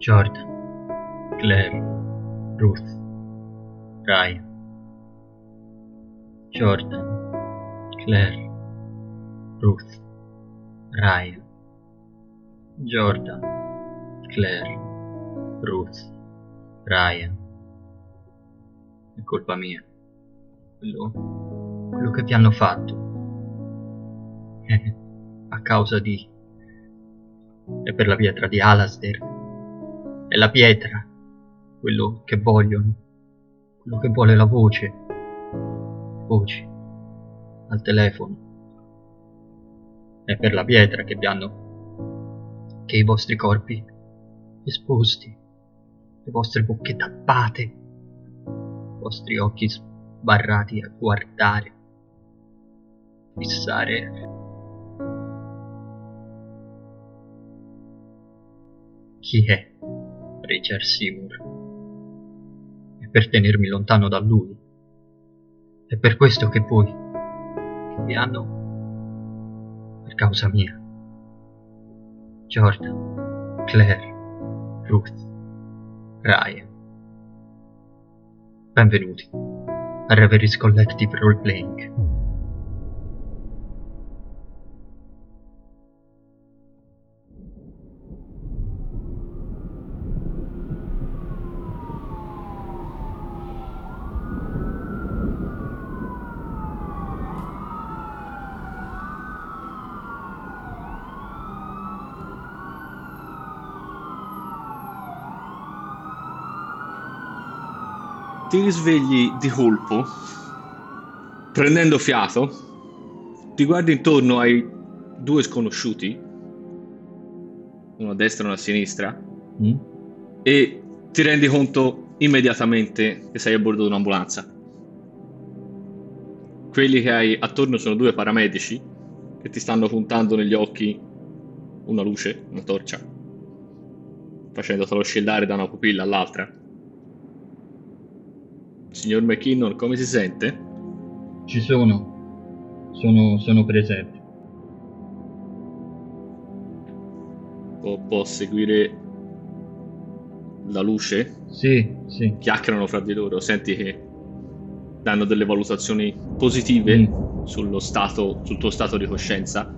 Jordan, Claire, Ruth, Ryan. Jordan, Claire, Ruth, Ryan. Jordan, Claire, Ruth, Ryan. È colpa mia. Quello che ti hanno fatto. A causa di... è per la pietra di Alasdair. È la pietra. Quello che vogliono. Quello che vuole la voce. Voci. Al telefono. È per la pietra che vi hanno... che i vostri corpi esposti, le vostre bocche tappate, i vostri occhi sbarrati a guardare, fissare. Chi è Richard Seymour? È per tenermi lontano da lui. È per questo che voi, che mi hanno, per causa mia, Jordan, Claire, Ruth, Ryan. Benvenuti a Reverie's Collective Roleplaying. Ti risvegli di colpo, prendendo fiato, ti guardi intorno ai due sconosciuti, uno a destra e uno a sinistra, e ti rendi conto immediatamente che sei a bordo di un'ambulanza. Quelli che hai attorno sono due paramedici che ti stanno puntando negli occhi una luce, una torcia, facendotelo oscillare da una pupilla all'altra. Signor McKinnon, come si sente? Ci sono. Sono presente. Può seguire la luce? Sì. Chiacchierano fra di loro. Senti che danno delle valutazioni positive sul tuo stato di coscienza.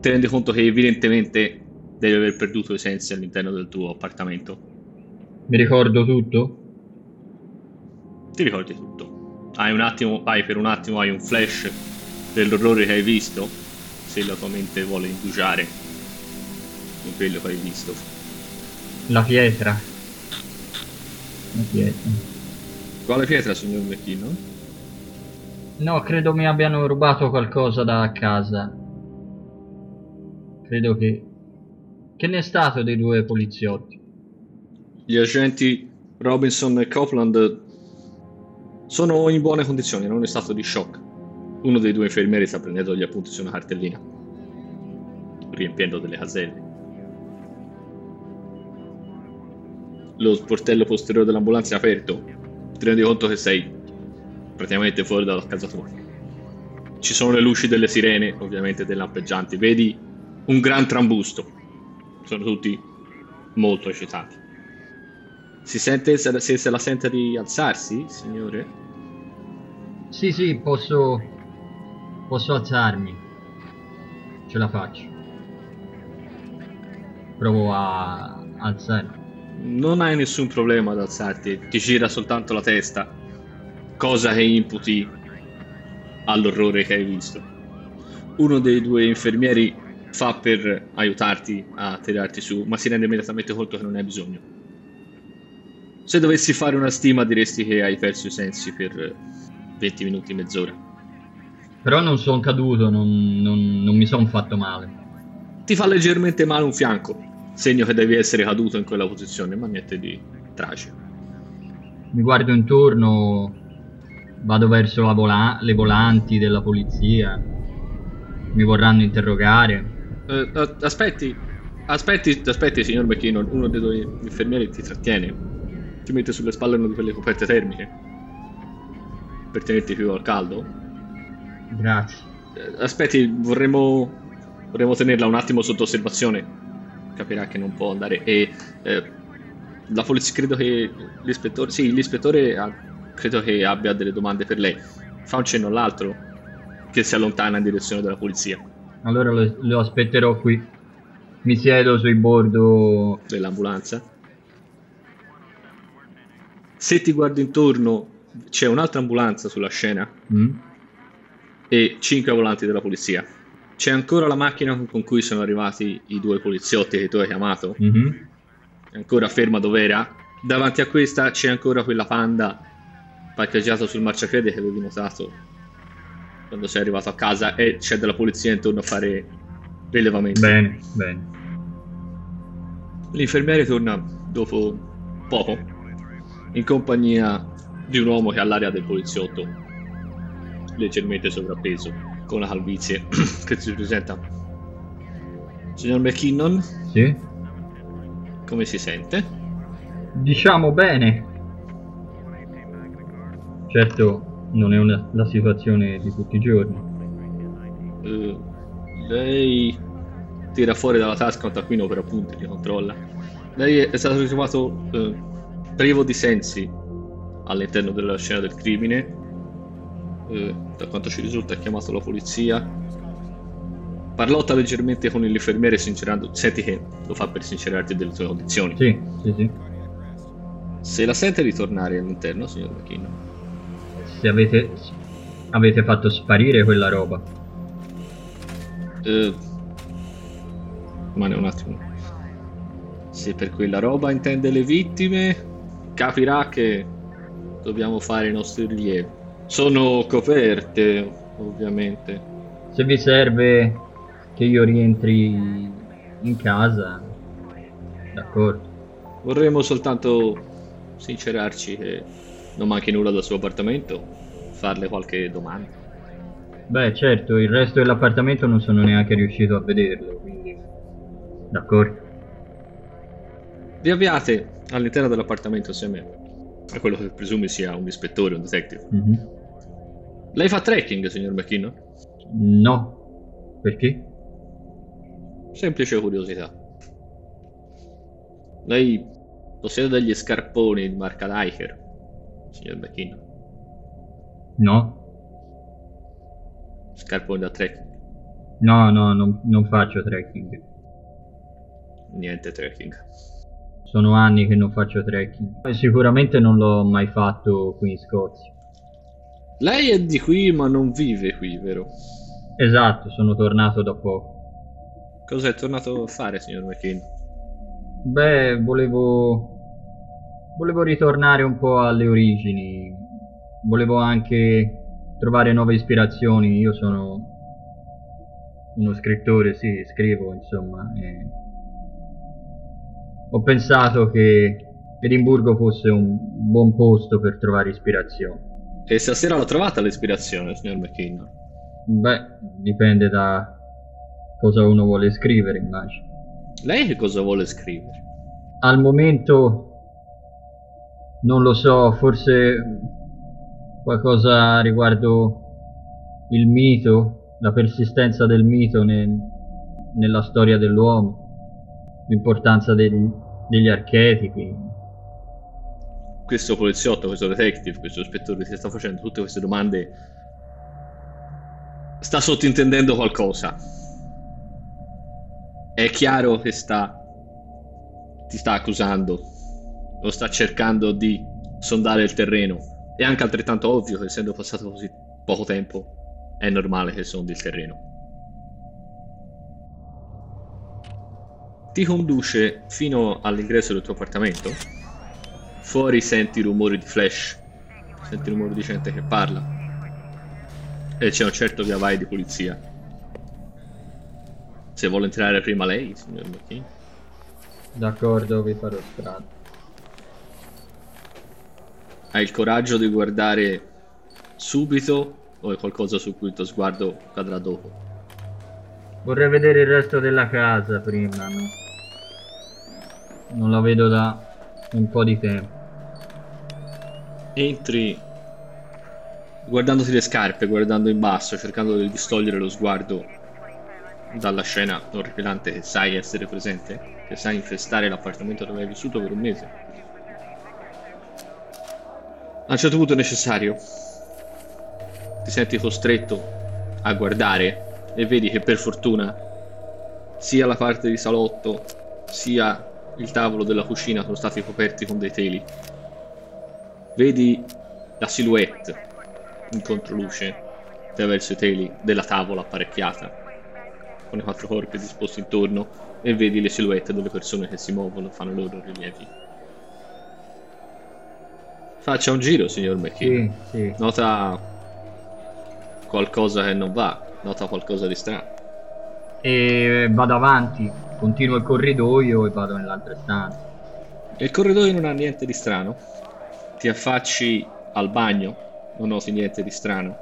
Ti rendi conto che evidentemente devi aver perduto i sensi all'interno del tuo appartamento. Mi ricordo tutto? Ti ricordi tutto. Per un attimo hai un flash dell'orrore che hai visto, se la tua mente vuole indugiare in quello che hai visto. La pietra. Quale pietra, signor Vecchino? No, credo mi abbiano rubato qualcosa da casa. Credo che ne è stato dei due poliziotti? Gli agenti Robinson e Copeland sono in buone condizioni, non è stato di shock. Uno dei due infermieri sta prendendo gli appunti su una cartellina, riempiendo delle caselle. Lo sportello posteriore dell'ambulanza è aperto. Ti rendi conto che sei praticamente fuori dalla casa tua. Ci sono le luci delle sirene, ovviamente dei lampeggianti. Vedi un gran trambusto. Sono tutti molto eccitati. Se la sente di alzarsi, signore? Sì, posso alzarmi. Ce la faccio. Provo a alzarmi. Non hai nessun problema ad alzarti, ti gira soltanto la testa, cosa che imputi all'orrore che hai visto. Uno dei due infermieri fa per aiutarti a tirarti su, ma si rende immediatamente conto che non hai bisogno. Se dovessi fare una stima diresti che hai perso i sensi per 20 minuti, mezz'ora. Però non sono caduto, non mi sono fatto male. Ti fa leggermente male un fianco, segno che devi essere caduto in quella posizione, ma niente di tragico. Mi guardo intorno, vado verso le volanti della polizia, mi vorranno interrogare. Aspetti signor McKinnon, uno dei due infermieri ti trattiene. Ti mette sulle spalle una di quelle coperte termiche per tenerti più al caldo. Grazie. Aspetti, vorremmo tenerla un attimo sotto osservazione. Capirà che non può andare e la polizia, credo che l'ispettore, sì, l'ispettore credo che abbia delle domande per lei. Fa un cenno all'altro che si allontana in direzione della polizia. Allora lo aspetterò qui. Mi siedo sui bordo dell'ambulanza. Se ti guardi intorno c'è un'altra ambulanza sulla scena e 5 volanti della polizia. C'è ancora la macchina con cui sono arrivati i 2 poliziotti che tu hai chiamato, è ancora ferma dov'era. Davanti a questa c'è ancora quella Panda parcheggiata sul marciapiede che avevi notato quando sei arrivato a casa, e c'è della polizia intorno a fare rilevamento. Bene, bene. L'infermiere torna dopo poco in compagnia di un uomo che ha l'aria del poliziotto, leggermente sovrappeso, con la calvizie, che si presenta. Signor McKinnon? Sì? Come si sente? Diciamo bene. Certo, non è la situazione di tutti i giorni. Lei tira fuori dalla tasca un taccuino per appunti, li controlla. Lei è stato ritrovato privo di sensi all'interno della scena del crimine. Da quanto ci risulta ha chiamato la polizia, parlotta leggermente con l'infermiere, sincerando. Senti che lo fa per sincerarti delle tue condizioni. Sì, sì, sì. Se la sente ritornare all'interno, signor Macchino? Se avete fatto sparire quella roba. Ma ne un attimo. Se per quella roba intende le vittime, capirà che dobbiamo fare i nostri rilievi. Sono coperte, ovviamente. Se vi serve che io rientri in casa, d'accordo. Vorremmo soltanto sincerarci che non manchi nulla dal suo appartamento, farle qualche domanda. Beh, certo, il resto dell'appartamento non sono neanche riuscito a vederlo, quindi d'accordo. Vi avviate all'interno dell'appartamento insieme a quello che presumi sia un ispettore o un detective. Lei fa trekking, signor McKinnon? No. Perché? Semplice curiosità. Lei possiede degli scarponi di marca Hiker, signor McKinnon? No. Scarponi da trekking? No, no, non faccio trekking. Niente trekking. Sono anni che non faccio trekking. Sicuramente non l'ho mai fatto qui in Scozia. Lei è di qui ma non vive qui, vero? Esatto, sono tornato da poco. Cosa è tornato a fare, signor McKean? Beh, volevo ritornare un po' alle origini. Volevo anche trovare nuove ispirazioni. Io sono uno scrittore, sì, scrivo, insomma. Ho pensato che Edimburgo fosse un buon posto per trovare ispirazione. E stasera l'ho trovata l'ispirazione, signor McKinnon? Beh, dipende da cosa uno vuole scrivere, immagino. Lei che cosa vuole scrivere? Al momento non lo so, forse qualcosa riguardo il mito, la persistenza del mito nella storia dell'uomo, l'importanza degli archetipi. Questo poliziotto, questo detective, questo ispettore che sta facendo tutte queste domande sta sottintendendo qualcosa. È chiaro che ti sta accusando o sta cercando di sondare il terreno. È anche altrettanto ovvio che, essendo passato così poco tempo, è normale che sondi il terreno. Ti conduce fino all'ingresso del tuo appartamento. Fuori senti i rumori di flash, senti il rumore di gente che parla e c'è un certo via vai di polizia. Se vuole entrare prima lei, signor McKean. D'accordo, vi farò strada. Hai il coraggio di guardare subito o è qualcosa su cui il tuo sguardo cadrà dopo? Vorrei vedere il resto della casa prima, no? Non la vedo da un po' di tempo. Entri guardandoti le scarpe, guardando in basso, cercando di distogliere lo sguardo dalla scena orripilante che sai essere presente, che sai infestare l'appartamento dove hai vissuto per un mese. A un certo punto è necessario, ti senti costretto a guardare e vedi che per fortuna sia la parte di salotto sia il tavolo della cucina sono stati coperti con dei teli. Vedi la silhouette in controluce attraverso i teli della tavola apparecchiata con i quattro corpi disposti intorno, e vedi le silhouette delle persone che si muovono, fanno i loro rilievi. Faccia un giro, signor McKee. Sì. Nota qualcosa che non va, nota qualcosa di strano. E vado avanti, continuo il corridoio e vado nell'altra stanza. Il corridoio non ha niente di strano. Ti affacci al bagno, non noti niente di strano.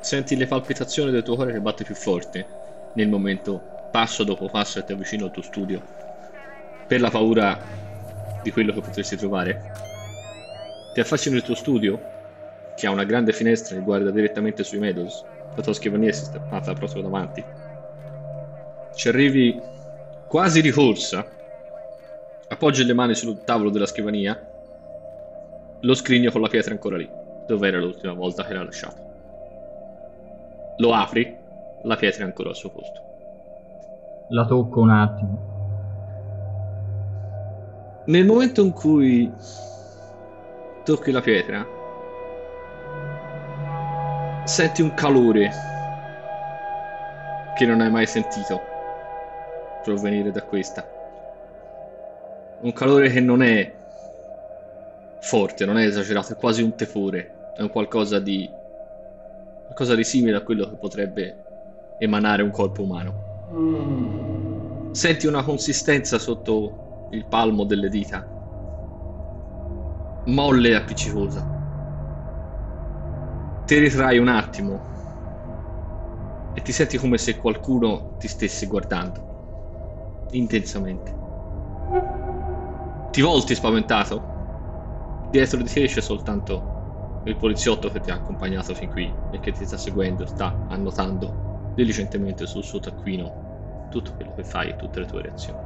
Senti le palpitazioni del tuo cuore che batte più forte nel momento, passo dopo passo, e ti avvicino al tuo studio per la paura di quello che potresti trovare. Ti affacci nel tuo studio, che ha una grande finestra che guarda direttamente sui Meadows. La tua scrivania si è stappata proprio davanti. Ci arrivi quasi di corsa. Appoggi le mani sul tavolo della scrivania, lo scrigno con la pietra ancora lì, dove era l'ultima volta che l'ha lasciato. Lo apri, la pietra è ancora al suo posto. La tocco un attimo. Nel momento in cui tocchi la pietra, senti un calore che non hai mai sentito provenire da questa. Un calore che non è forte, non è esagerato, è quasi un tepore, è un qualcosa di simile a quello che potrebbe emanare un corpo umano. Senti una consistenza sotto il palmo delle dita, molle e appiccicosa. Ti ritrai un attimo e ti senti come se qualcuno ti stesse guardando intensamente. Ti volti spaventato, dietro di te c'è soltanto il poliziotto che ti ha accompagnato fin qui e che ti sta seguendo, sta annotando diligentemente sul suo taccuino tutto quello che fai e tutte le tue reazioni.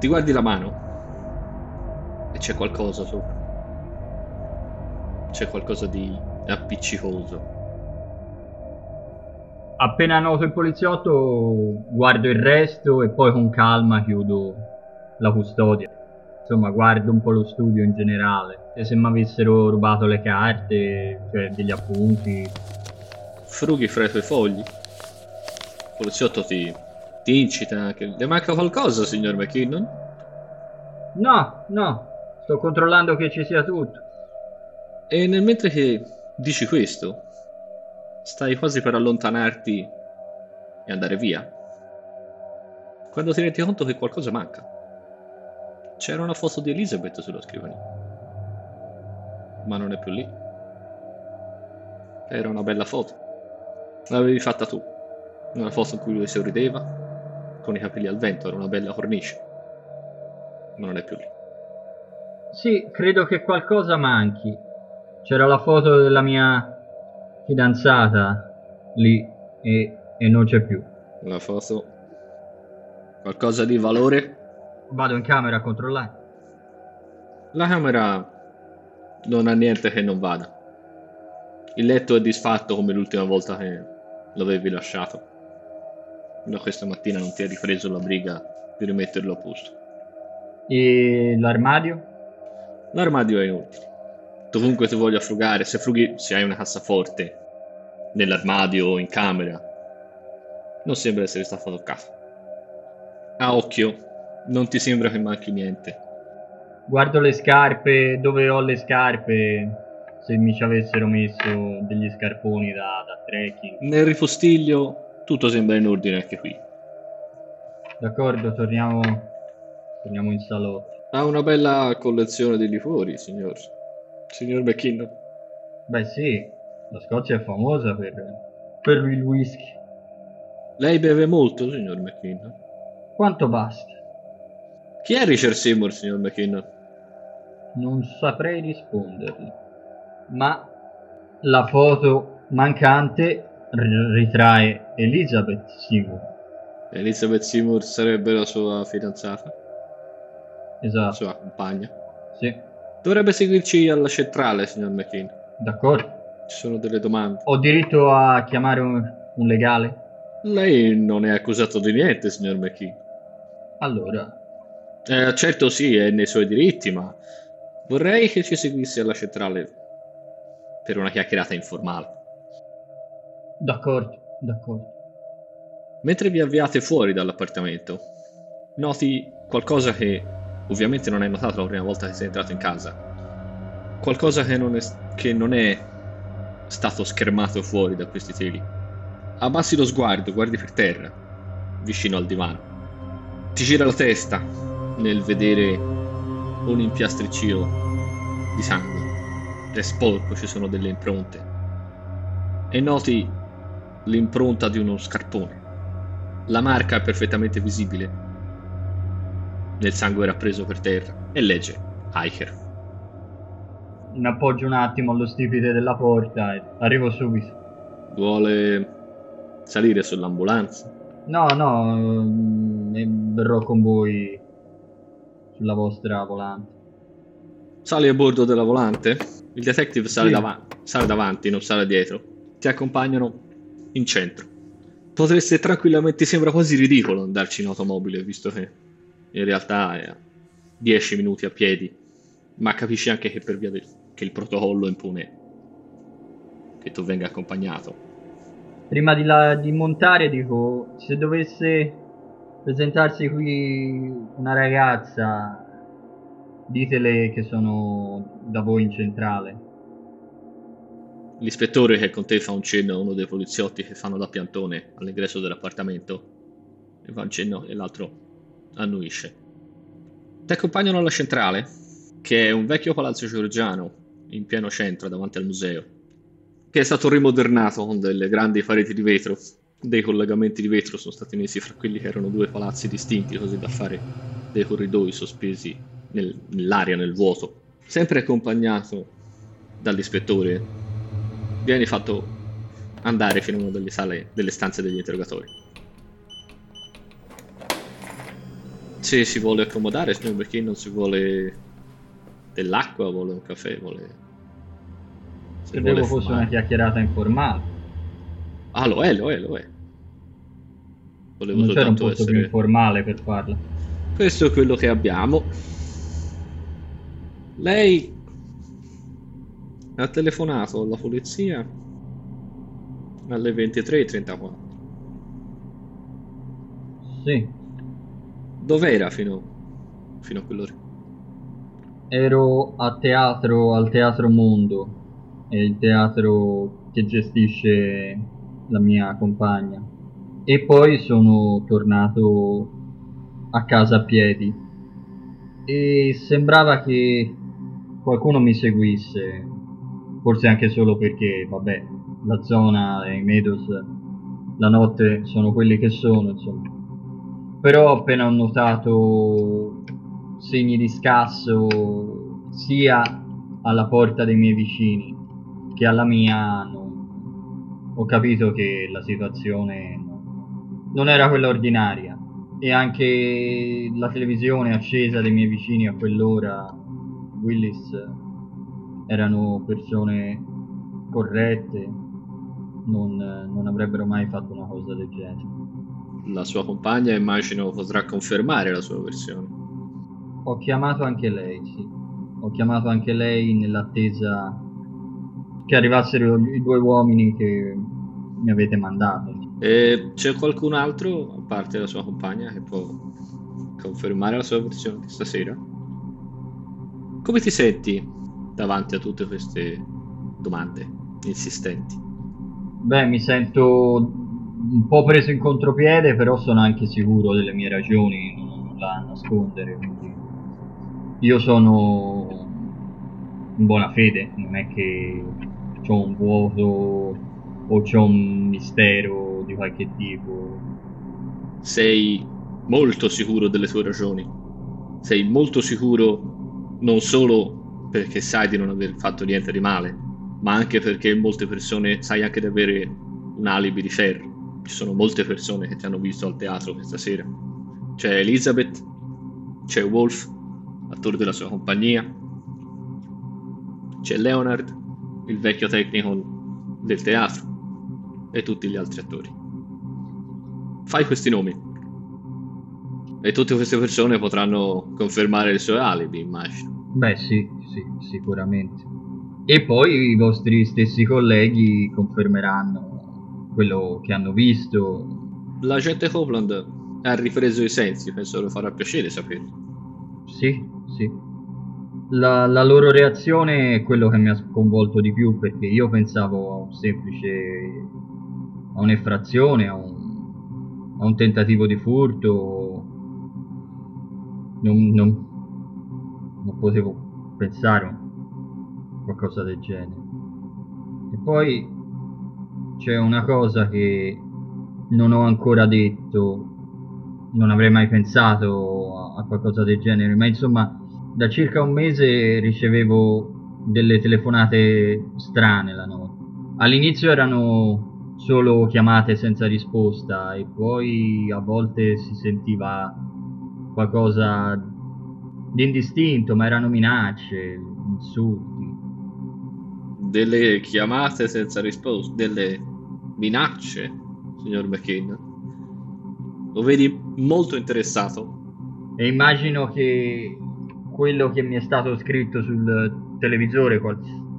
Ti guardi la mano e c'è qualcosa sopra, c'è qualcosa di appiccicoso. Appena noto il poliziotto guardo il resto e poi con calma chiudo la custodia. Insomma, guardo un po' lo studio in generale. E se mi avessero rubato le carte, cioè degli appunti. Frughi fra i tuoi fogli. Il poliziotto ti incita anche. Le manca qualcosa, signor McKinnon? No. Sto controllando che ci sia tutto. E nel mentre che dici questo, stai quasi per allontanarti e andare via, quando ti rendi conto che qualcosa manca. C'era una foto di Elizabeth sulla scrivania, ma non è più lì. Era una bella foto, l'avevi fatta tu, una foto in cui lui sorrideva con i capelli al vento, era una bella cornice, ma non è più lì. Sì, credo che qualcosa manchi. C'era la foto della mia fidanzata lì e non c'è più. Una foto, qualcosa di valore? Vado in camera a controllare. La camera non ha niente che non vada. Il letto è disfatto come l'ultima volta che l'avevi lasciato. Da questa mattina non ti hai ripreso la briga di rimetterlo a posto. E l'armadio? L'armadio è inutile. Dovunque ti voglia frugare, se hai una cassaforte nell'armadio o in camera, non sembra essere stato toccato. A occhio non ti sembra che manchi niente. Guardo le scarpe, dove ho le scarpe, se mi ci avessero messo degli scarponi da trekking. Nel ripostiglio tutto sembra in ordine anche qui. D'accordo, torniamo in salotto. Ha una bella collezione di liquori, signor McKinnon. Beh sì, la Scozia è famosa per il whisky. Lei beve molto, signor McKinnon? Quanto basta. Chi è Richard Seymour, signor McKinnon? Non saprei rispondergli, ma la foto mancante ritrae Elizabeth Seymour. Elizabeth Seymour sarebbe la sua fidanzata. Esatto. La sua compagna. Sì. Dovrebbe seguirci alla centrale, signor McKean. D'accordo. Ci sono delle domande. Ho diritto a chiamare un legale? Lei non è accusato di niente, signor McKean. Allora. Certo sì, è nei suoi diritti, ma vorrei che ci seguisse alla centrale per una chiacchierata informale. D'accordo, d'accordo. Mentre vi avviate fuori dall'appartamento, noti qualcosa che ovviamente non hai notato la prima volta che sei entrato in casa. Qualcosa che non è stato schermato fuori da questi teli. Abbassi lo sguardo, guardi per terra, vicino al divano. Ti gira la testa nel vedere un impiastriccio di sangue. È sporco, ci sono delle impronte. E noti l'impronta di uno scarpone. La marca è perfettamente visibile nel sangue rappreso per terra, e legge Hiker. Mi appoggio un attimo allo stipite della porta e arrivo subito. Vuole salire sull'ambulanza? No, verrò con voi sulla vostra volante. Sali a bordo della volante? Il detective sale, sì. sale davanti, non sale dietro. Ti accompagnano in centro. Potreste tranquillamente, sembra quasi ridicolo andarci in automobile, visto che in realtà è 10 minuti a piedi, ma capisci anche che per via che il protocollo impone che tu venga accompagnato. Prima di montare dico, se dovesse presentarsi qui una ragazza, ditele che sono da voi in centrale. L'ispettore che con te fa un cenno a uno dei poliziotti che fanno da piantone all'ingresso dell'appartamento e fa un cenno e l'altro annuisce. Ti accompagnano alla centrale, che è un vecchio palazzo georgiano in pieno centro davanti al museo, che è stato rimodernato con delle grandi pareti di vetro. Dei collegamenti di vetro sono stati messi fra quelli che erano due palazzi distinti, così da fare dei corridoi sospesi nell'aria, nel vuoto. Sempre accompagnato dall'ispettore, vieni fatto andare fino a una delle sale, delle stanze degli interrogatori. Se si vuole accomodare, signor McKean, non si vuole dell'acqua, vuole un caffè, vuole... Credevo fosse una chiacchierata informale. Ah, lo è. Volevo non soltanto un posto più informale per farla. Questo è quello che abbiamo. Lei ha telefonato alla polizia alle 23:34. Sì. Dov'era fino a quell'ora? Ero a teatro, al Teatro Mondo, è il teatro che gestisce la mia compagna. E poi sono tornato a casa a piedi. E sembrava che qualcuno mi seguisse, forse anche solo perché, vabbè, la zona e i Meadows la notte sono quelli che sono, insomma. Però appena ho notato segni di scasso sia alla porta dei miei vicini che alla mia, ho capito che la situazione non era quella ordinaria, e anche la televisione accesa dei miei vicini a quell'ora, Willis, erano persone corrette, non avrebbero mai fatto una cosa del genere. La sua compagna, immagino, potrà confermare la sua versione. Ho chiamato anche lei, sì. Ho chiamato anche lei nell'attesa che arrivassero i due uomini che mi avete mandato. E c'è qualcun altro, a parte la sua compagna, che può confermare la sua versione di stasera? Come ti senti davanti a tutte queste domande insistenti? Beh, mi sento un po' preso in contropiede, però sono anche sicuro delle mie ragioni, non ho nulla a nascondere, quindi io sono in buona fede, non è che c'ho un vuoto o c'ho un mistero di qualche tipo. Sei molto sicuro delle tue ragioni, sei molto sicuro non solo perché sai di non aver fatto niente di male, ma anche perché molte persone sai anche di avere un alibi di ferro. Ci sono molte persone che ti hanno visto al teatro questa sera. C'è Elizabeth, c'è Wolf, attore della sua compagnia, c'è Leonard, il vecchio tecnico del teatro, e tutti gli altri attori. Fai questi nomi e tutte queste persone potranno confermare il suo alibi, immagino. Beh, sì, sicuramente. E poi i vostri stessi colleghi confermeranno quello che hanno visto. L'agente Copeland ha ripreso i sensi, penso lo farà piacere sapere. Sì. La loro reazione è quello che mi ha sconvolto di più, perché io pensavo a un'effrazione, a un tentativo di furto. Non potevo pensare a qualcosa del genere. E poi c'è una cosa che non ho ancora detto, non avrei mai pensato a qualcosa del genere, ma insomma da circa un mese ricevevo delle telefonate strane la notte. All'inizio erano solo chiamate senza risposta e poi a volte si sentiva qualcosa di indistinto, ma erano minacce, insulti. Delle chiamate senza risposta, delle minacce, signor McKean. Lo vedi molto interessato. E immagino che quello che mi è stato scritto sul televisore,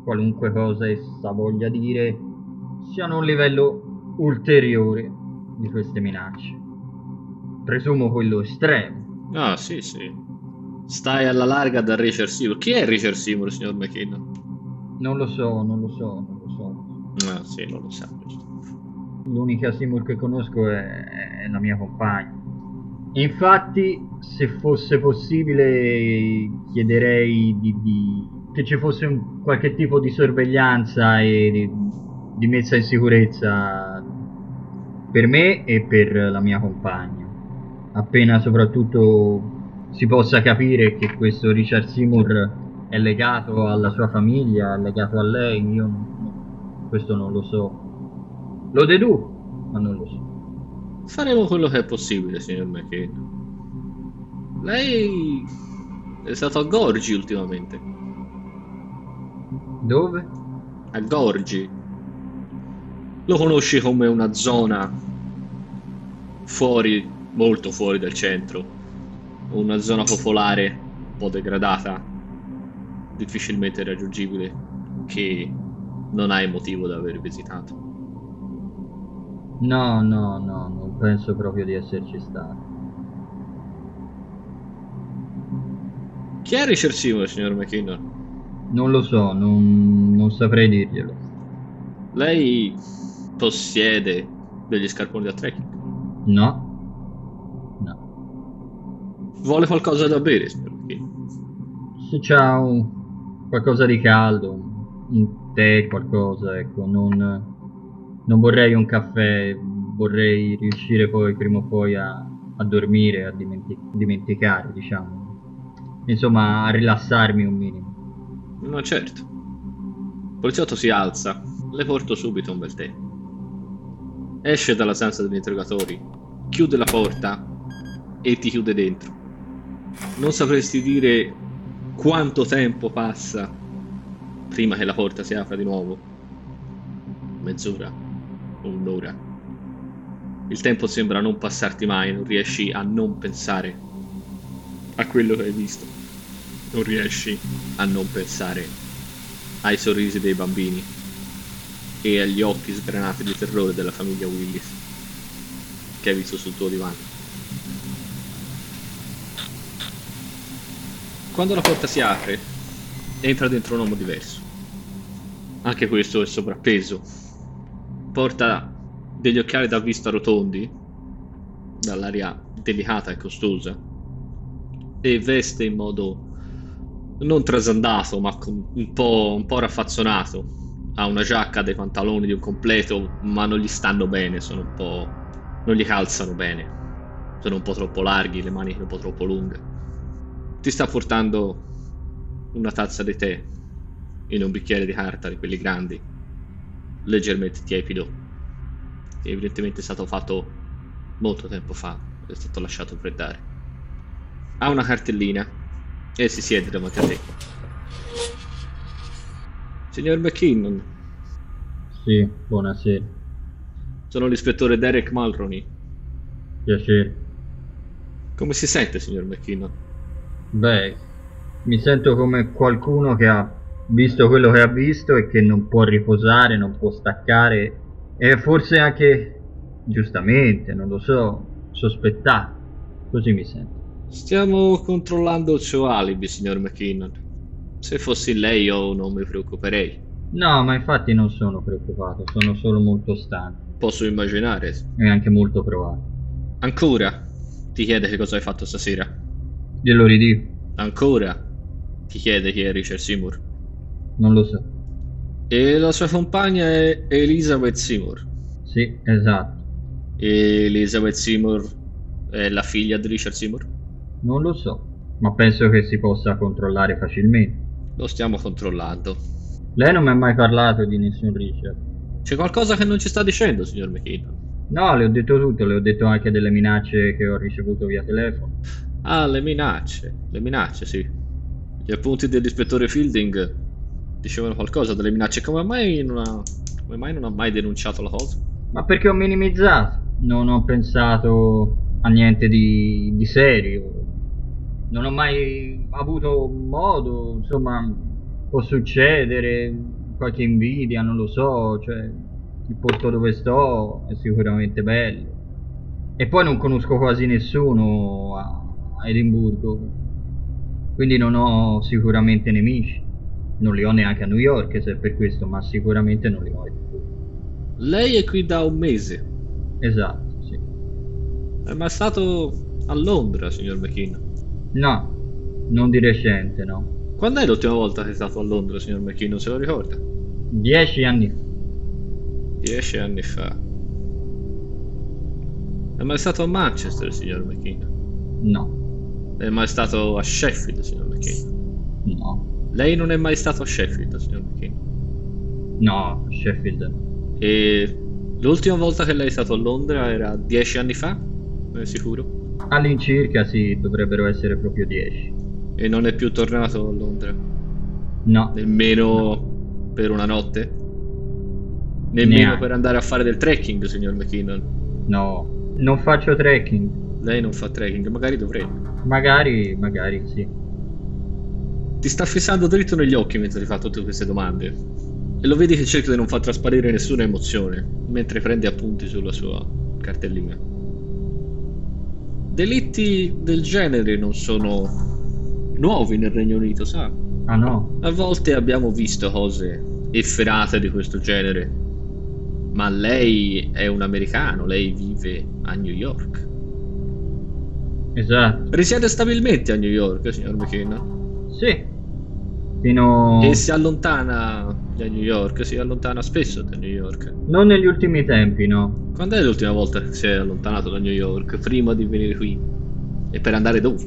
qualunque cosa essa voglia dire, siano un livello ulteriore di queste minacce. Presumo quello estremo. Ah, sì. Stai alla larga da Richard Seymour. Chi è Richard Seymour, signor McKinnon? Non lo so. Ah, sì, non lo sa. L'unica Seymour che conosco è la mia compagna. Infatti, se fosse possibile, chiederei che ci fosse qualche tipo di sorveglianza e di messa in sicurezza per me e per la mia compagna. Appena soprattutto si possa capire che questo Richard Seymour è legato alla sua famiglia, è legato a lei, io questo non lo so. Lo deduco, ma non lo so. Faremo quello che è possibile, signor McKenna. Lei è stato a Gorgie ultimamente. Dove? A Gorgie. Lo conosci come una zona fuori, molto fuori dal centro, una zona popolare un po' degradata, difficilmente raggiungibile, che non hai motivo da aver visitato. No, non penso proprio di esserci stato. Chi è Richard Seymour, signor McKinnon? Non lo so, non saprei dirglielo. Lei possiede degli scarponi da trekking? No. Vuole qualcosa da bere, signor McKinnon? Se c'ha qualcosa di caldo, un tè, qualcosa, ecco, non vorrei un caffè, vorrei riuscire poi, prima o poi, a dormire, a dimenticare, diciamo. Insomma, a rilassarmi un minimo. No, certo. Il poliziotto si alza, le porto subito un bel tè. Esce dalla stanza degli interrogatori, chiude la porta e ti chiude dentro. Non sapresti dire quanto tempo passa prima che la porta si apra di nuovo. Mezz'ora, un'ora. Il tempo sembra non passarti mai, non riesci a non pensare a quello che hai visto. Non riesci a non pensare ai sorrisi dei bambini e agli occhi sgranati di terrore della famiglia Willis che hai visto sul tuo divano. Quando la porta si apre, entra dentro un uomo diverso. Anche questo è sovrappeso. Porta degli occhiali da vista rotondi, dall'aria delicata e costosa, e veste in modo non trasandato, ma un po' raffazzonato. Ha una giacca, dei pantaloni di un completo, ma non gli stanno bene, non gli calzano bene. Sono un po' troppo larghi, le maniche un po' troppo lunghe. Ti sta portando una tazza di tè in un bicchiere di carta di quelli grandi, leggermente tiepido, che evidentemente è stato fatto molto tempo fa, è stato lasciato freddare. Ha una cartellina e si siede davanti a te. Signor McKinnon. Sì, buonasera. Sono l'ispettore Derek Mulroney. Piacere. Come si sente, signor McKinnon? Beh, mi sento come qualcuno che ha visto quello che ha visto e che non può riposare, non può staccare e forse anche, giustamente, non lo so, sospettato. Così mi sento. Stiamo controllando il suo alibi, signor McKinnon. Se fossi lei io non mi preoccuperei. No, ma infatti non sono preoccupato, sono solo molto stanco. Posso immaginare. E anche molto provato. Ancora? Ti chiede che cosa hai fatto stasera? Glielo ridico. Ancora? Ti chiede chi è Richard Seymour? Non lo so. E la sua compagna è Elizabeth Seymour? Sì, esatto. E Elizabeth Seymour è la figlia di Richard Seymour? Non lo so, ma penso che si possa controllare facilmente. Lo stiamo controllando. Lei non mi ha mai parlato di nessun Richard. C'è qualcosa che non ci sta dicendo, signor McKinnon? No, le ho detto tutto, le ho detto anche delle minacce che ho ricevuto via telefono. Ah, le minacce, sì. Gli appunti dell'ispettore Fielding dicevano qualcosa delle minacce. Come mai non ha mai denunciato la cosa? Ma perché ho minimizzato, non ho pensato a niente di serio. Non ho mai avuto modo, insomma, può succedere, qualche invidia, non lo so, cioè, il posto dove sto è sicuramente bello. E poi non conosco quasi nessuno a Edimburgo, quindi non ho sicuramente nemici. Non li ho neanche a New York, se è per questo, ma sicuramente non li ho a Edimburgo. Lei è qui da un mese? Esatto, sì. È mai stato a Londra, signor McKinnon? No, non di recente, no. Quando è l'ultima volta che è stato a Londra, signor McKinnon, se lo ricorda? 10 anni fa. 10 anni fa. È mai stato a Manchester, signor McKinnon? No. È mai stato a Sheffield, signor McKinnon? No. Lei non è mai stato a Sheffield, signor McKinnon? No, Sheffield. E l'ultima volta che lei è stato a Londra era 10 anni fa? Non è sicuro? All'incirca sì, dovrebbero essere proprio 10. E non è più tornato a Londra? No. Nemmeno per una notte? Nemmeno per andare a fare del trekking, signor McKinnon? No, non faccio trekking. Lei non fa trekking, magari dovrebbe. Magari sì. Ti sta fissando dritto negli occhi mentre ti fa tutte queste domande. E lo vedi che cerca di non far trasparire nessuna emozione, mentre prende appunti sulla sua cartellina. Delitti del genere non sono nuovi nel Regno Unito, sa? Ah no? A volte abbiamo visto cose efferate di questo genere, ma lei è un americano, lei vive a New York. Esatto. Risiede stabilmente a New York, signor McKinnon? Sì. E si allontana da New York, si allontana spesso da New York? Non negli ultimi tempi, no. Quando è l'ultima volta che si è allontanato da New York? Prima di venire qui? E per andare dove?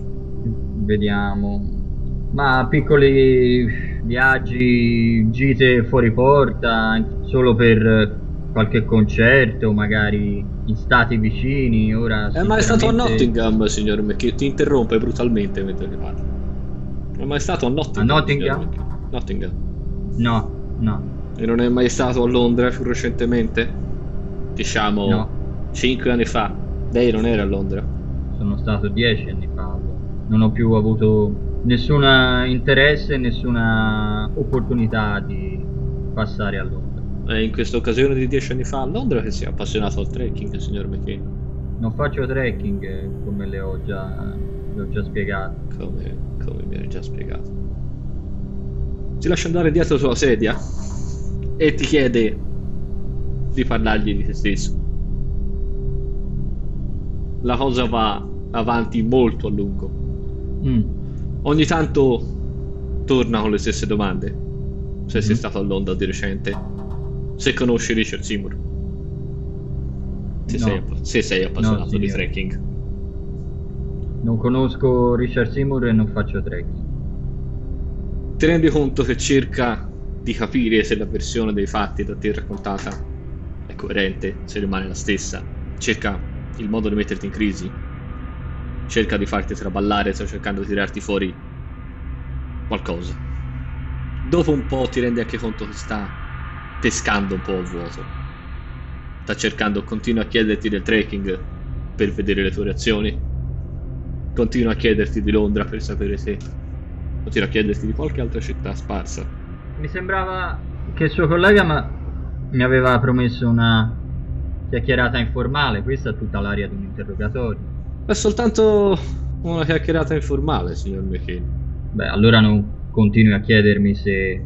Vediamo. Ma piccoli viaggi, gite fuori porta, solo per qualche concerto, magari in stati vicini. Ora sicuramente... Ma è stato a Nottingham, signor McKinnon, ti interrompe brutalmente mentre ti parlo. Non è mai stato a Nottingham? A Nottingham? Nottingham? No. E non è mai stato a Londra più recentemente? Diciamo no. 5 anni fa. Lei non era a Londra? Sono stato 10 anni fa. Non ho più avuto nessun interesse, nessuna opportunità di passare a Londra. È in questa occasione di 10 anni fa a Londra che si è appassionato al trekking, signor McKinnon? Non faccio trekking, come le ho già spiegato. Come mi hai già spiegato. Ti lascia andare dietro la sua sedia e ti chiede di parlargli di te stesso. La cosa va avanti molto a lungo. Ogni tanto torna con le stesse domande. Se sei stato a Londra di recente, se conosci Richard Seymour, se sei appassionato di trekking. Non conosco Richard Seymour e non faccio trekking. Ti rendi conto che cerca di capire se la versione dei fatti da te raccontata è incoerente, se rimane la stessa. Cerca il modo di metterti in crisi, cerca di farti traballare, sta cercando di tirarti fuori qualcosa. Dopo un po' ti rendi anche conto che sta pescando un po' a vuoto, sta cercando, continua a chiederti del tracking per vedere le tue reazioni, continua a chiederti di Londra per sapere se, continua a chiederti di qualche altra città sparsa. Mi sembrava che il suo collega mi aveva promesso una chiacchierata informale, questa è tutta l'aria di un interrogatorio. È soltanto una chiacchierata informale, signor McKinney. Beh, allora non continui a chiedermi se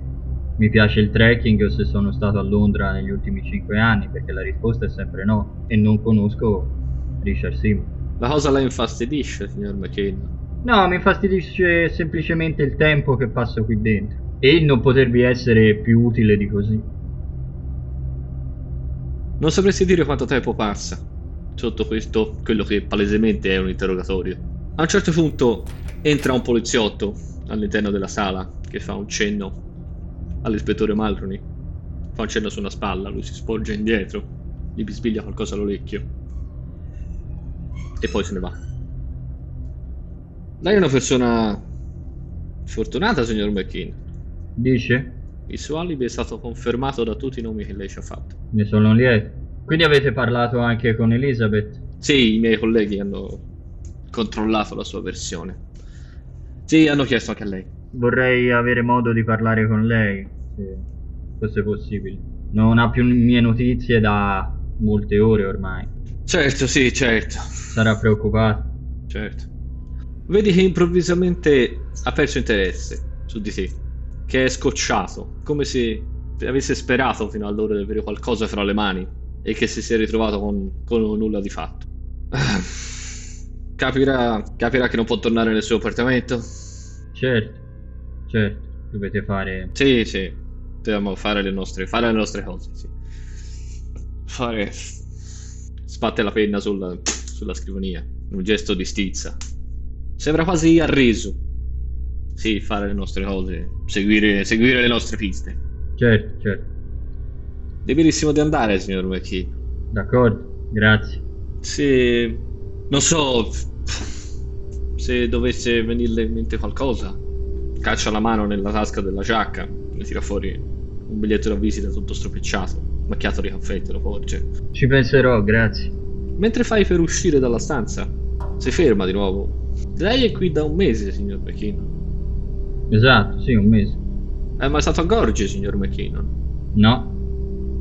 mi piace il trekking o se sono stato a Londra negli ultimi 5 anni, perché la risposta è sempre no, e non conosco Richard Seymour. La cosa la infastidisce, signor McKinney? No, mi infastidisce semplicemente il tempo che passo qui dentro e il non potervi essere più utile di così. Non sapresti dire quanto tempo passa sotto questo, quello che palesemente è un interrogatorio. A un certo punto entra un poliziotto all'interno della sala che fa un cenno all'ispettore Malroni, fa un cenno su una spalla, lui si sporge indietro, gli bisbiglia qualcosa all'orecchio e poi se ne va. Lei è una persona fortunata, signor McKean. Dice? Il suo alibi è stato confermato da tutti i nomi che lei ci ha fatto. Ne sono lieto. Quindi avete parlato anche con Elizabeth? Sì, i miei colleghi hanno controllato la sua versione. Sì, hanno chiesto anche a lei. Vorrei avere modo di parlare con lei, se fosse possibile. Non ha più mie notizie da molte ore ormai. Certo, sì, certo. Sarà preoccupato. Certo. Vedi che improvvisamente ha perso interesse su di te, che è scocciato, come se avesse sperato fino allora di avere qualcosa fra le mani e che si sia ritrovato con nulla di fatto. Capirà che non può tornare nel suo appartamento? Certo, certo, dovete fare... Sì, sì, dobbiamo fare le nostre cose, sì. Fare... Sbatte la penna sulla scrivania, un gesto di stizza. Sembra quasi arreso. Sì, fare le nostre cose, seguire le nostre piste. Certo, certo. Liberissimo di andare, signor McKee. D'accordo, grazie. Se... non so... se dovesse venirle in mente qualcosa, caccia la mano nella tasca della giacca, ne tira fuori un biglietto da visita tutto stropicciato, macchiato di caffè, te lo porge. Ci penserò, grazie. Mentre fai per uscire dalla stanza, si ferma di nuovo. Lei è qui da un mese, signor McKee. Esatto, sì, un mese. È mai stato a Gorgie, signor McKinnon? No.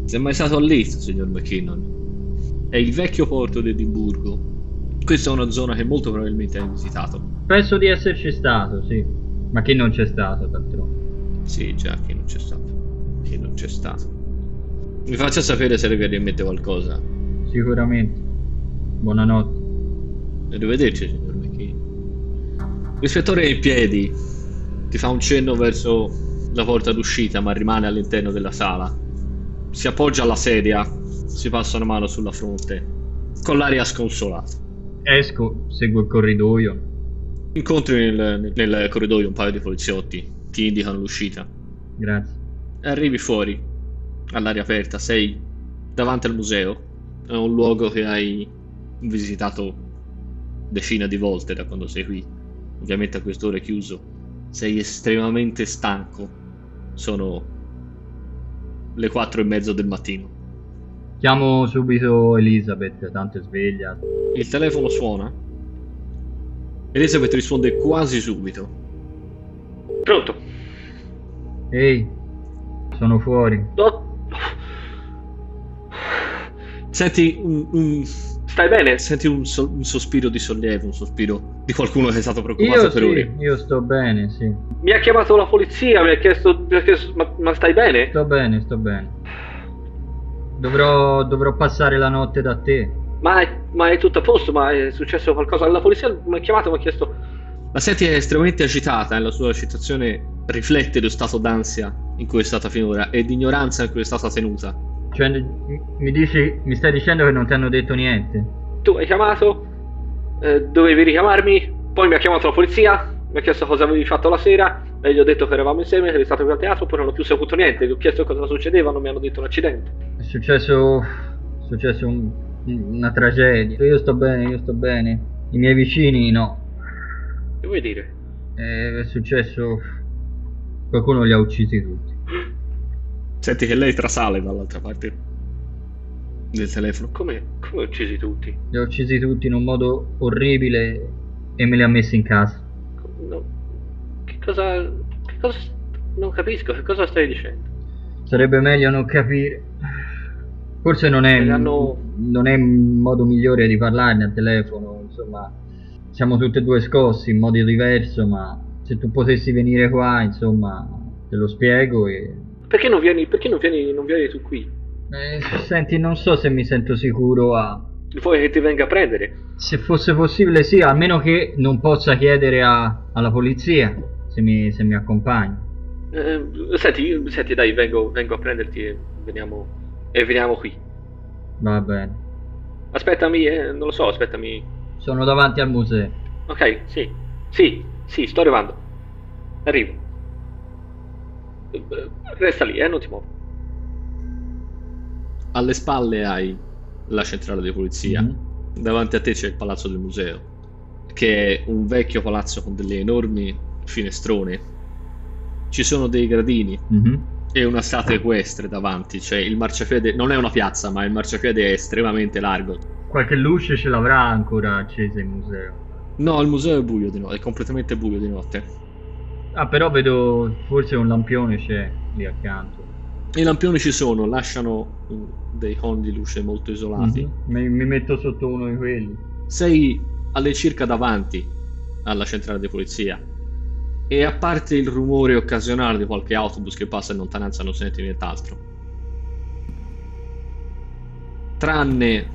Sei mai stato a Leith, signor McKinnon? È il vecchio porto di Edimburgo. Questa è una zona che molto probabilmente hai visitato. Penso di esserci stato, sì. Ma che non c'è stato, d'altronde. Sì, già, che non c'è stato. Che non c'è stato. Mi faccia sapere se le viene in mente qualcosa. Sicuramente. Buonanotte. Arrivederci, signor McKinnon. L'ispettore è in piedi. Ti fa un cenno verso la porta d'uscita, ma rimane all'interno della sala. Si appoggia alla sedia, si passa una mano sulla fronte, con l'aria sconsolata. Esco, seguo il corridoio. Incontri nel corridoio un paio di poliziotti, ti indicano l'uscita. Grazie. Arrivi fuori, all'aria aperta, sei davanti al museo. È un luogo che hai visitato decina di volte da quando sei qui. Ovviamente a quest'ora è chiuso. Sei estremamente stanco. Sono le 4:30 del mattino. Chiamo subito Elizabeth, tanto è sveglia. Il telefono suona. Elizabeth risponde quasi subito. Pronto? Ehi, sono fuori. No. Senti un... Stai bene? Senti un sospiro di sollievo, un sospiro di qualcuno che è stato preoccupato per ore. Io sto bene, sì. Mi ha chiamato la polizia, mi ha chiesto perché... Ma stai bene? Sto bene, sto bene. Dovrò passare la notte da te. Ma è tutto a posto, ma è successo qualcosa? La polizia mi ha chiamato, mi ha chiesto... La senti è estremamente agitata, la sua agitazione riflette lo stato d'ansia in cui è stata finora e di ignoranza in cui è stata tenuta. Cioè, mi stai dicendo che non ti hanno detto niente? Tu hai chiamato, dovevi richiamarmi, poi mi ha chiamato la polizia, mi ha chiesto cosa avevi fatto la sera, e gli ho detto che eravamo insieme, che eri stato qui al teatro, poi non ho più saputo niente, gli ho chiesto cosa succedeva, non mi hanno detto un accidente. È successo successo una tragedia. Io sto bene, I miei vicini no. Che vuoi dire? È successo... qualcuno li ha uccisi tutti. Senti che lei trasale dall'altra parte del telefono. Come uccisi tutti? Li ho uccisi tutti in un modo orribile e me li ha messi in casa. No. Che cosa... non capisco, che cosa stai dicendo? Sarebbe meglio non capire. Forse non è il modo migliore di parlarne al telefono, insomma. Siamo tutte e due scossi in modo diverso, ma se tu potessi venire qua, insomma, te lo spiego e... Perché non vieni tu qui? Senti, non so se mi sento sicuro a... Vuoi che ti venga a prendere? Se fosse possibile, sì, almeno che non possa chiedere alla polizia se mi accompagni. Senti, dai, vengo a prenderti e veniamo qui. Va bene. Aspettami, non lo so, aspettami. Sono davanti al museo. Ok, sì, sto arrivando. Arrivo. Resta lì, non ti muovo. Alle spalle hai la centrale di polizia. Mm-hmm. Davanti a te c'è il palazzo del museo, che è un vecchio palazzo con delle enormi finestrone. Ci sono dei gradini e una statua equestre davanti, cioè il marciapiede non è una piazza, ma il marciapiede è estremamente largo. Qualche luce ce l'avrà ancora accesa il museo? No, il museo è buio di notte, è completamente buio di notte. Ah, però vedo forse un lampione c'è lì accanto. I lampioni ci sono, lasciano dei coni di luce molto isolati. Mi metto sotto uno di quelli. Sei all'incirca davanti alla centrale di polizia. E a parte il rumore occasionale di qualche autobus che passa in lontananza non senti nient'altro, tranne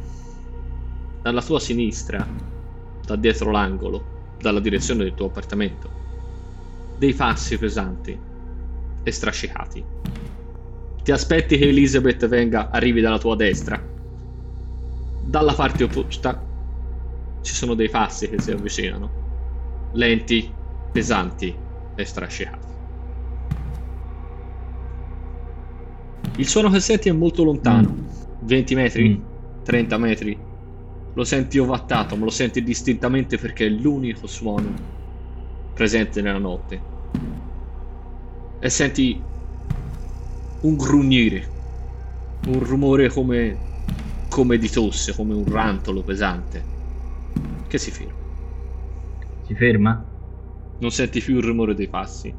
dalla tua sinistra, da dietro l'angolo, dalla direzione del tuo appartamento, dei passi pesanti e strascicati. Ti aspetti che Elizabeth arrivi dalla tua destra. Dalla parte opposta ci sono dei passi che si avvicinano, lenti, pesanti e strascicati. Il suono che senti è molto lontano, 20 metri, 30 metri. Lo senti ovattato, ma lo senti distintamente perché è l'unico suono presente nella notte. E senti un grugnire, un rumore come di tosse, come un rantolo pesante, che si ferma. Si ferma? Non senti più il rumore dei passi.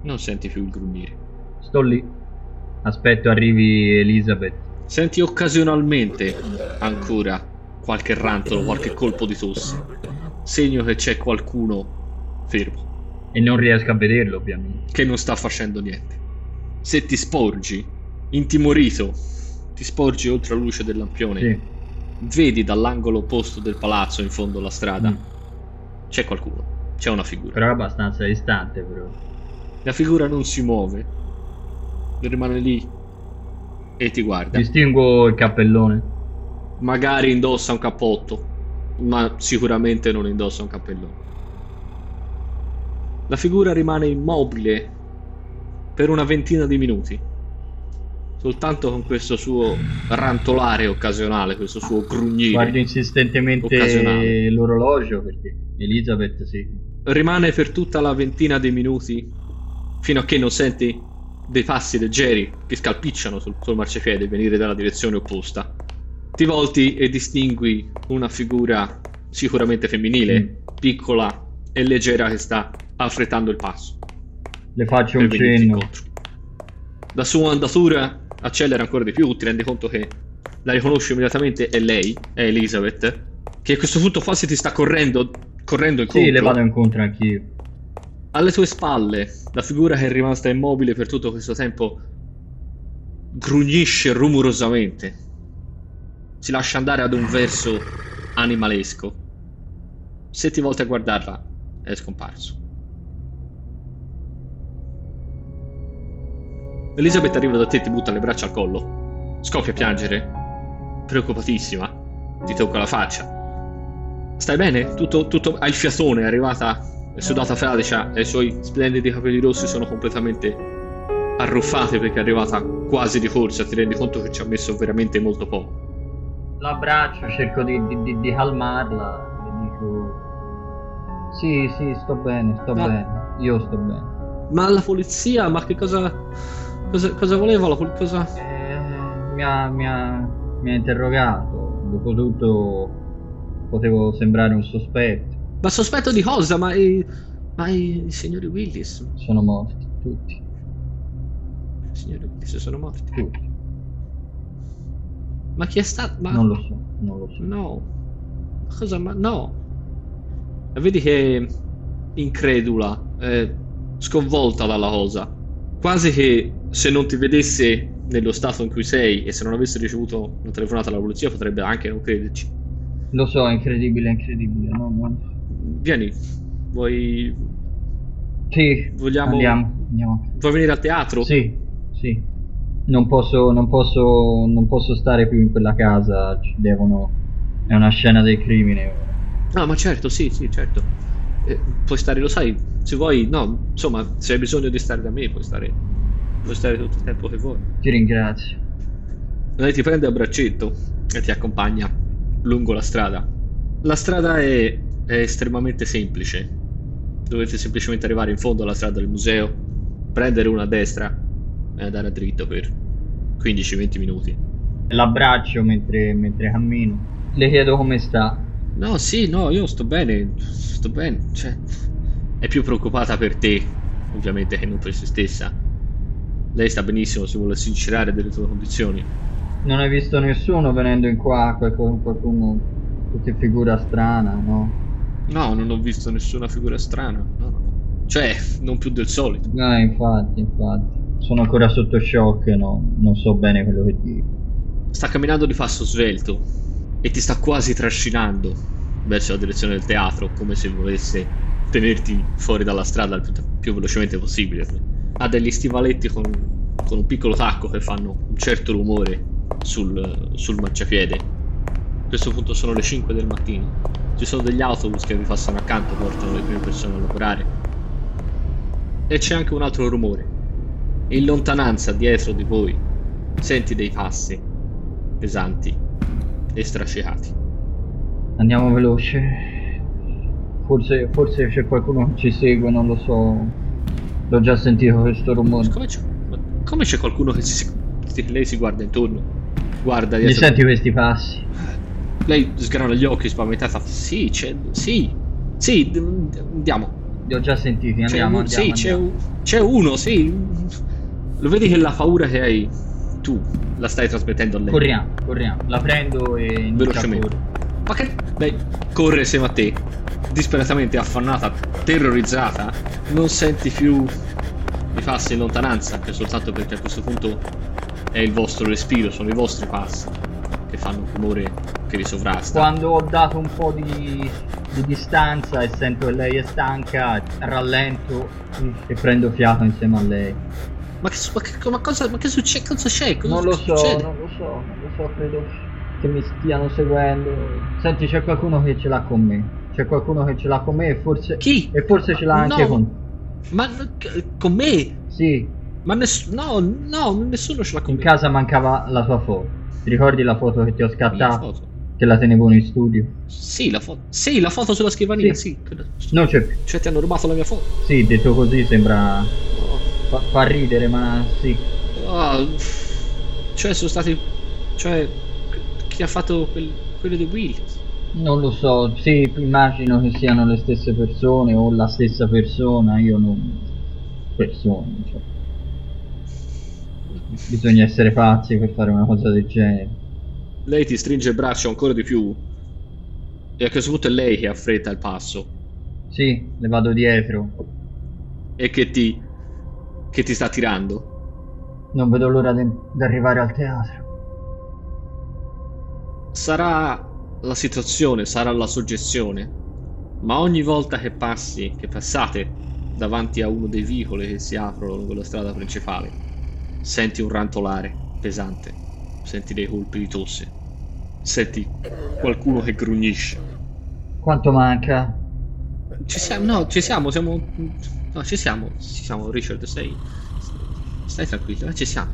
Non senti più il grugnire. Sto lì. Aspetto arrivi Elizabeth. Senti occasionalmente ancora qualche rantolo, qualche colpo di tosse. Segno che c'è qualcuno fermo. E non riesco a vederlo, ovviamente. Che non sta facendo niente. Se ti sporgi, intimorito, ti sporgi oltre la luce del lampione. Sì. Vedi dall'angolo opposto del palazzo, in fondo alla strada, c'è qualcuno. C'è una figura. Però abbastanza distante, però. La figura non si muove. Rimane lì e ti guarda. Distingo il cappellone. Magari indossa un cappotto, ma sicuramente non indossa un cappellone. La figura rimane immobile per una ventina di minuti. Soltanto con questo suo rantolare occasionale, questo suo grugnire. Guardo insistentemente l'orologio perché Elizabeth rimane per tutta la ventina di minuti, fino a che non senti dei passi leggeri che scalpicciano sul marciapiede venire dalla direzione opposta. Ti volti e distingui una figura sicuramente femminile, piccola e leggera, che sta affrettando il passo. Le faccio un cenno. La sua andatura accelera ancora di più, ti rendi conto che la riconosci immediatamente, è lei, è Elizabeth, che a questo punto forse ti sta correndo incontro. Sì, le vado incontro anch'io. Alle tue spalle, la figura che è rimasta immobile per tutto questo tempo grugnisce rumorosamente. Si lascia andare ad un verso animalesco. Se ti volti a guardarla, è scomparso. Elizabeth arriva da te e ti butta le braccia al collo. Scoppia a piangere, preoccupatissima. Ti tocca la faccia. Stai bene? Tutto hai il fiatone, è arrivata sudata fradicia e i suoi splendidi capelli rossi sono completamente arruffate perché è arrivata quasi di corsa. Ti rendi conto che ci ha messo veramente molto poco. L'abbraccio, cerco di calmarla e dico: sì, sì, sto bene, io sto bene. Ma la polizia, ma che cosa voleva la polizia? Mi ha interrogato, dopotutto potevo sembrare un sospetto. Ma sospetto di cosa? Ma i signori Willis? Sono morti, tutti. I signori Willis sono morti? Tutti. Ma chi è stato? Ma... Non lo so. No. Cosa? Ma no. Vedi che incredula, sconvolta dalla cosa. Quasi che se non ti vedesse nello stato in cui sei e se non avesse ricevuto una telefonata alla polizia potrebbe anche non crederci. Lo so, è incredibile, no. Vieni, vuoi... Sì, vogliamo... Andiamo. Vuoi venire al teatro? Sì. Non posso stare più in quella casa, ci devono... È una scena del crimine. No, ma certo, sì, certo. Puoi stare, lo sai, se vuoi... No, insomma, se hai bisogno di stare da me puoi stare tutto il tempo che vuoi. Ti ringrazio. Lei ti prende a braccetto e ti accompagna lungo la strada. La strada è estremamente semplice. Dovete semplicemente arrivare in fondo alla strada del museo, prendere una a destra e andare a dritto per 15-20 minuti. L'abbraccio mentre cammino. Le chiedo come sta. No, sì, no, io sto bene, cioè è più preoccupata per te, ovviamente, che non per se stessa. Lei sta benissimo, si vuole sincerare delle tue condizioni. Non hai visto nessuno venendo in qua, qualcuno, qualche figura strana, no? No, non ho visto nessuna figura strana, no. Cioè, non più del solito. Infatti. Sono ancora sotto shock, no? Non so bene quello che dico. Sta camminando di passo svelto e ti sta quasi trascinando verso la direzione del teatro, come se volesse tenerti fuori dalla strada il più velocemente possibile. Ha degli stivaletti con un piccolo tacco che fanno un certo rumore sul marciapiede. A questo punto sono le 5 del mattino. Ci sono degli autobus che vi passano accanto, portano le prime persone a lavorare. E c'è anche un altro rumore. In lontananza, dietro di voi, senti dei passi pesanti e strasciati. Andiamo veloce. Forse c'è qualcuno che ci segue, non lo so. L'ho già sentito questo rumore. Come c'è qualcuno che si... Lei si guarda intorno. Guarda dietro. Mi senti questi passi? Lei sgrana gli occhi spaventata. Sì, andiamo. Li ho già sentiti, andiamo. C'è uno. Lo vedi che la paura che hai tu la stai trasmettendo a lei. Corriamo, la prendo e... Velocemente. Ma che... Lei corre insieme a te, disperatamente affannata, terrorizzata. Non senti più i passi in lontananza, che soltanto perché a questo punto è il vostro respiro, sono i vostri passi che fanno un rumore che vi sovrasta. Quando ho dato un po' di distanza e sento che lei è stanca, rallento e prendo fiato insieme a lei. Ma che succede? Cosa c'è? Non lo so, credo che mi stiano seguendo. Senti, c'è qualcuno che ce l'ha con me. E forse... Chi? E forse ce l'ha anche con... Ma con me? Sì. Ma nessuno ce l'ha con me. In casa mancava la sua foto. Ti ricordi la foto che ti ho scattato? Te la tenevo in studio? Sì, la foto sulla scrivania, sì. Non c'è più. Cioè, ti hanno rubato la mia foto? Sì, detto così sembra... Fa ridere, ma sì. Cioè, sono stati... Cioè, chi ha fatto quello di Willis? Non lo so, sì, immagino che siano le stesse persone o la stessa persona, io non... Persone, cioè. Bisogna essere pazzi per fare una cosa del genere. Lei ti stringe il braccio ancora di più e a questo punto è lei che affretta il passo. Sì, le vado dietro. E che ti sta tirando. Non vedo l'ora di arrivare al teatro. Sarà la situazione, sarà la suggestione, ma ogni volta che passate davanti a uno dei vicoli che si aprono lungo la strada principale, senti un rantolare pesante, senti dei colpi di tosse. Senti qualcuno che grugnisce. Quanto manca? Ci siamo, Richard, sei Stai tranquillo, ci siamo.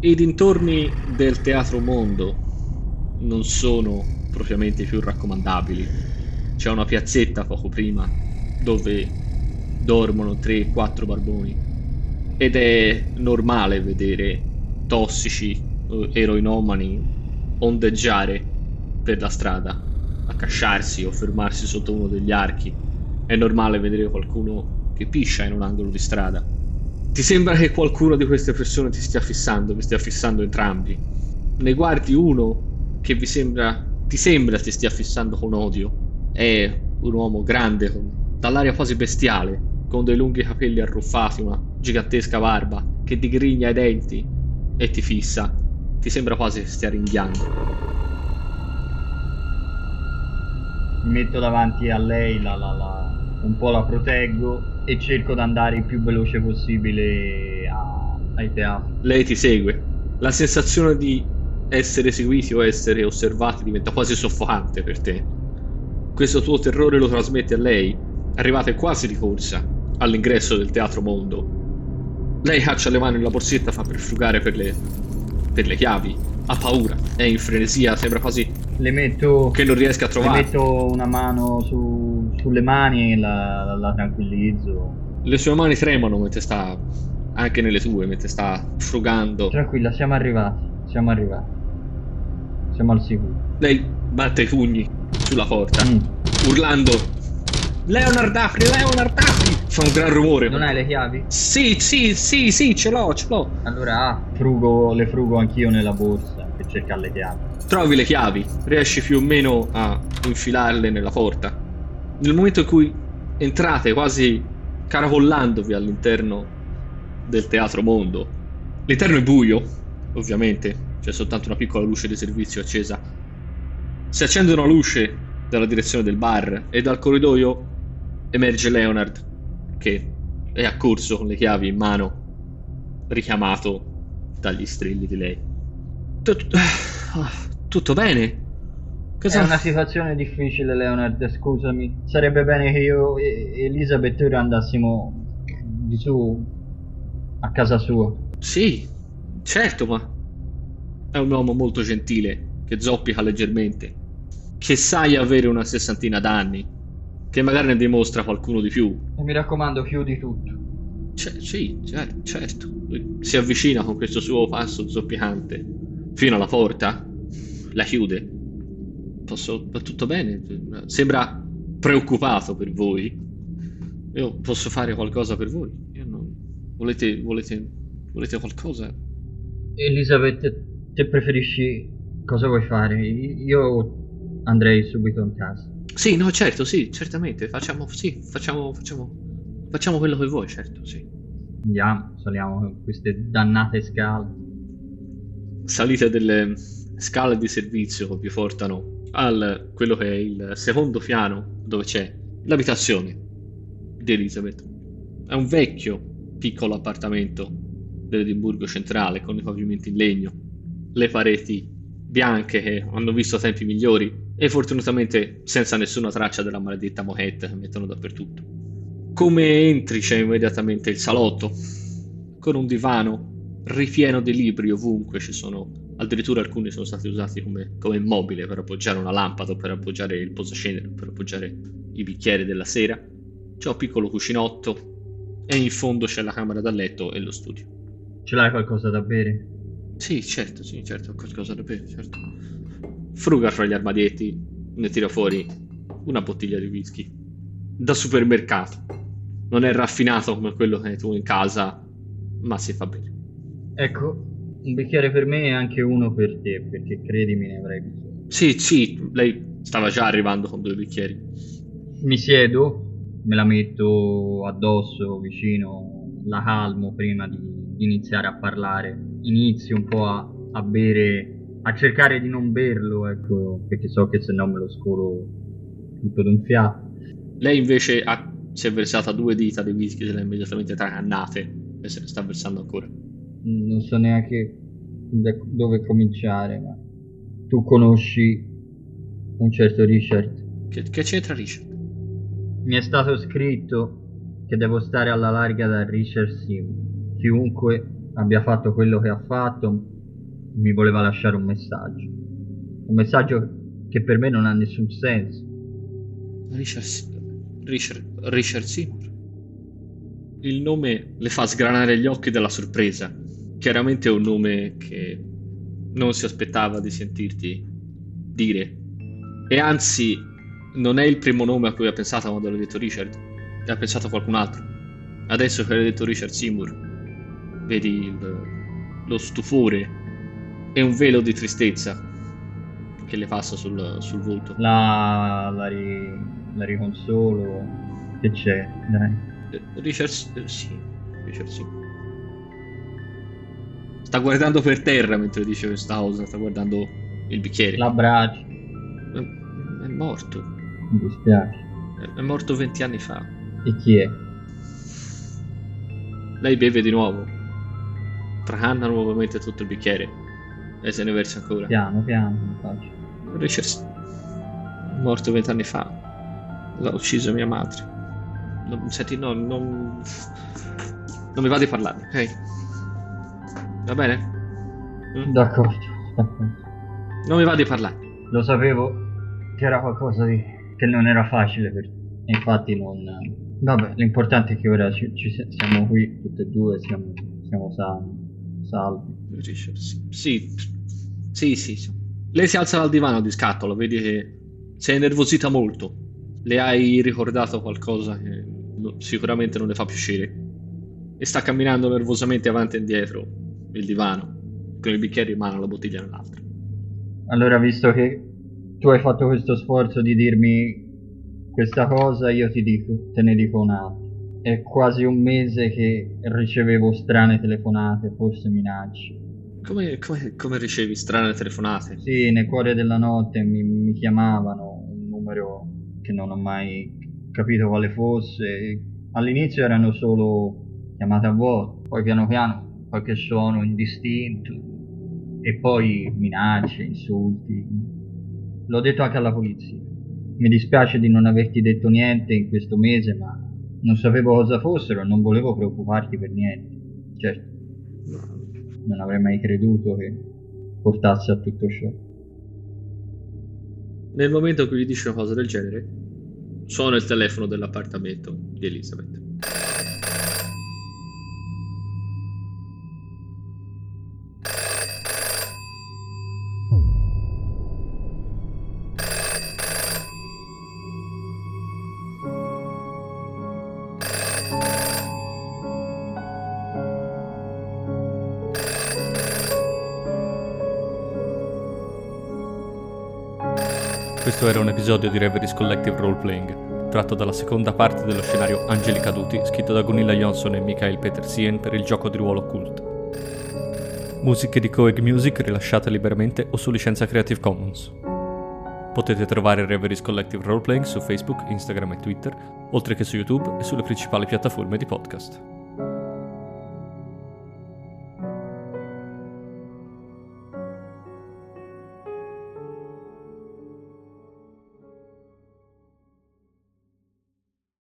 I dintorni del Teatro Mondo non sono propriamente più raccomandabili. C'è una piazzetta poco prima dove dormono 3-4 barboni ed è normale vedere tossici eroinomani ondeggiare per la strada, accasciarsi o fermarsi sotto uno degli archi. È normale vedere qualcuno che piscia in un angolo di strada. Ti sembra che qualcuno di queste persone ti stia fissando, vi stia fissando entrambi. Ne guardi uno che ti sembra ti stia fissando con odio. È un uomo grande, dall'aria quasi bestiale, con dei lunghi capelli arruffati, una gigantesca barba che digrigna i denti e ti fissa. Ti sembra quasi che stia ringhiando. Mi metto davanti a lei, un po' la proteggo e cerco di andare il più veloce possibile ai teatri. Lei ti segue. La sensazione di essere seguiti o essere osservati diventa quasi soffocante per te. Questo tuo terrore lo trasmette a lei. Arrivate quasi di corsa all'ingresso del Teatro Mondo. Lei caccia le mani nella borsetta, fa per frugare per le chiavi. Ha paura, è in frenesia, sembra quasi che non riesca a trovare. Le metto una mano sulle mani e la tranquillizzo. Le sue mani tremano mentre sta, anche nelle tue, mentre sta frugando. Tranquilla, siamo arrivati. Siamo al sicuro. Lei batte i pugni sulla porta, urlando: Leonard Duffy! Fa un gran rumore. Non hai le chiavi? Sì, ce l'ho. Allora le frugo anch'io nella borsa per cercare le chiavi. Trovi le chiavi, riesci più o meno a infilarle nella porta. Nel momento in cui entrate quasi caracollandovi all'interno del Teatro Mondo, l'interno è buio, ovviamente, c'è soltanto una piccola luce di servizio accesa. Si accende una luce dalla direzione del bar e dal corridoio emerge Leonard, che è accorso con le chiavi in mano, richiamato dagli strilli di lei. Tutto bene? Cosa... È una situazione difficile, Leonard, scusami. Sarebbe bene che io e Elizabeth ora andassimo di su a casa sua. Sì, certo, ma è un uomo molto gentile, che zoppica leggermente, che sai avere una 60ina d'anni, che magari ne dimostra qualcuno di più. E mi raccomando, chiudi tutto. Sì, certo. Si avvicina con questo suo passo zoppicante fino alla porta. La chiude. Va tutto bene? Sembra preoccupato per voi. Io posso fare qualcosa per voi? Io non... Volete qualcosa? Elizabeth, te preferisci... Cosa vuoi fare? Io andrei subito in casa. Sì, no, certo, sì, certamente. Facciamo quello che vuoi, certo, sì. Andiamo, saliamo con queste dannate scale. Salite delle... scale di servizio che vi portano al quello che è il secondo piano, dove c'è l'abitazione di Elizabeth. È un vecchio piccolo appartamento dell'Edimburgo centrale, con i pavimenti in legno, le pareti bianche che hanno visto tempi migliori e fortunatamente senza nessuna traccia della maledetta moquette che mettono dappertutto. Come entri c'è immediatamente il salotto con un divano ripieno di libri ovunque. Ci sono addirittura alcuni sono stati usati come mobile per appoggiare una lampada, per appoggiare il posacenere, per appoggiare i bicchieri della sera. C'è un piccolo cucinotto e in fondo c'è la camera da letto e lo studio. Ce l'hai qualcosa da bere? Sì, certo, qualcosa da bere, certo. Fruga fra gli armadietti, ne tira fuori una bottiglia di whisky da supermercato. Non è raffinato come quello che hai tu in casa, ma si fa bene. Ecco, un bicchiere per me e anche uno per te, perché credimi ne avrei bisogno. Sì, lei stava già arrivando con 2 bicchieri. Mi siedo, me la metto addosso, vicino, la calmo prima di iniziare a parlare. Inizio un po' a bere, a cercare di non berlo, ecco, perché so che se no me lo scolo tutto d'un fiato. Lei invece si è versata 2 dita di whisky, se l'ha immediatamente tracannate e se ne sta versando ancora. Non so neanche dove cominciare, ma tu conosci un certo Richard? Che c'entra Richard? Mi è stato scritto che devo stare alla larga da Richard Seymour. Chiunque abbia fatto quello che ha fatto mi voleva lasciare un messaggio. Un messaggio che per me non ha nessun senso. Richard Seymour. Il nome le fa sgranare gli occhi dalla sorpresa. Chiaramente è un nome che non si aspettava di sentirti dire. E anzi, non è il primo nome a cui ha pensato quando l'ha detto Richard. Ha pensato a qualcun altro. Adesso che l'ha detto Richard Seymour, vedi lo stupore e un velo di tristezza che le passa sul volto. La riconsolo. Che c'è? Dai. Richard, sì. Sta guardando per terra mentre dice questa cosa. Sta guardando il bicchiere. L'abbraccio. È morto. Mi dispiace. È morto 20 anni fa. E chi è? Lei beve di nuovo. Tracanna nuovamente tutto il bicchiere. E se ne versa ancora. Piano, faccio. Richard, morto 20 anni fa. L'ha ucciso mia madre. Non mi va di parlarne, ok? Va bene? D'accordo. Non mi va di parlarne. Lo sapevo che era qualcosa che non era facile per te. Infatti non... Vabbè, l'importante è che ora siamo qui, tutti e due, siamo salvi. Richard, sì. Lei si alza dal divano di scatto, vedi che si è innervosita molto. Le hai ricordato qualcosa che sicuramente non le fa piacere. E sta camminando nervosamente avanti e indietro il divano, con il bicchiere in mano, la bottiglia nell'altra. Allora, visto che tu hai fatto questo sforzo di dirmi questa cosa, io te ne dico un'altra. È quasi un mese che ricevevo strane telefonate, forse minacce. Come ricevi strane telefonate? Sì, nel cuore della notte mi chiamavano, un numero che non ho mai capito quale fosse. All'inizio erano solo chiamate a vuoto, poi piano piano qualche suono indistinto e poi minacce, insulti. L'ho detto anche alla polizia. Mi dispiace di non averti detto niente in questo mese, ma non sapevo cosa fossero e non volevo preoccuparti per niente. Certo, non avrei mai creduto che portasse a tutto ciò. Nel momento in cui gli dice una cosa del genere, suona il telefono dell'appartamento di Elizabeth. Questo era un episodio di Reverie's Collective Roleplaying, tratto dalla seconda parte dello scenario Angeli Caduti, scritto da Gunilla Johnson e Michael Petersien per il gioco di ruolo Cult. Musiche di Coeg Music rilasciate liberamente o su licenza Creative Commons. Potete trovare Reverie's Collective Roleplaying su Facebook, Instagram e Twitter, oltre che su YouTube e sulle principali piattaforme di podcast.